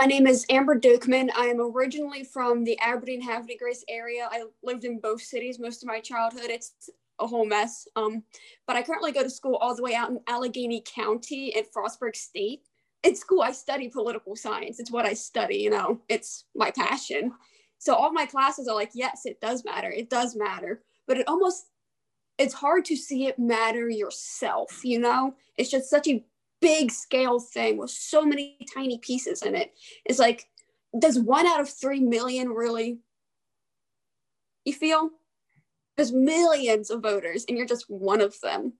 My name is Amber Dukeman. I am originally from the Aberdeen-Havre de Grace area. I lived in both cities most of my childhood. It's a whole mess. But I currently go to school all the way out in Allegheny County at Frostburg State. In school, I study political science. It's what I study, you know, it's my passion. So all my classes are like, yes, it does matter. It does matter. But it almost, it's hard to see it matter yourself, you know? It's just such a big scale thing with so many tiny pieces in it. It's like, does 1 out of 3 million really, you feel? There's millions of voters and you're just one of them.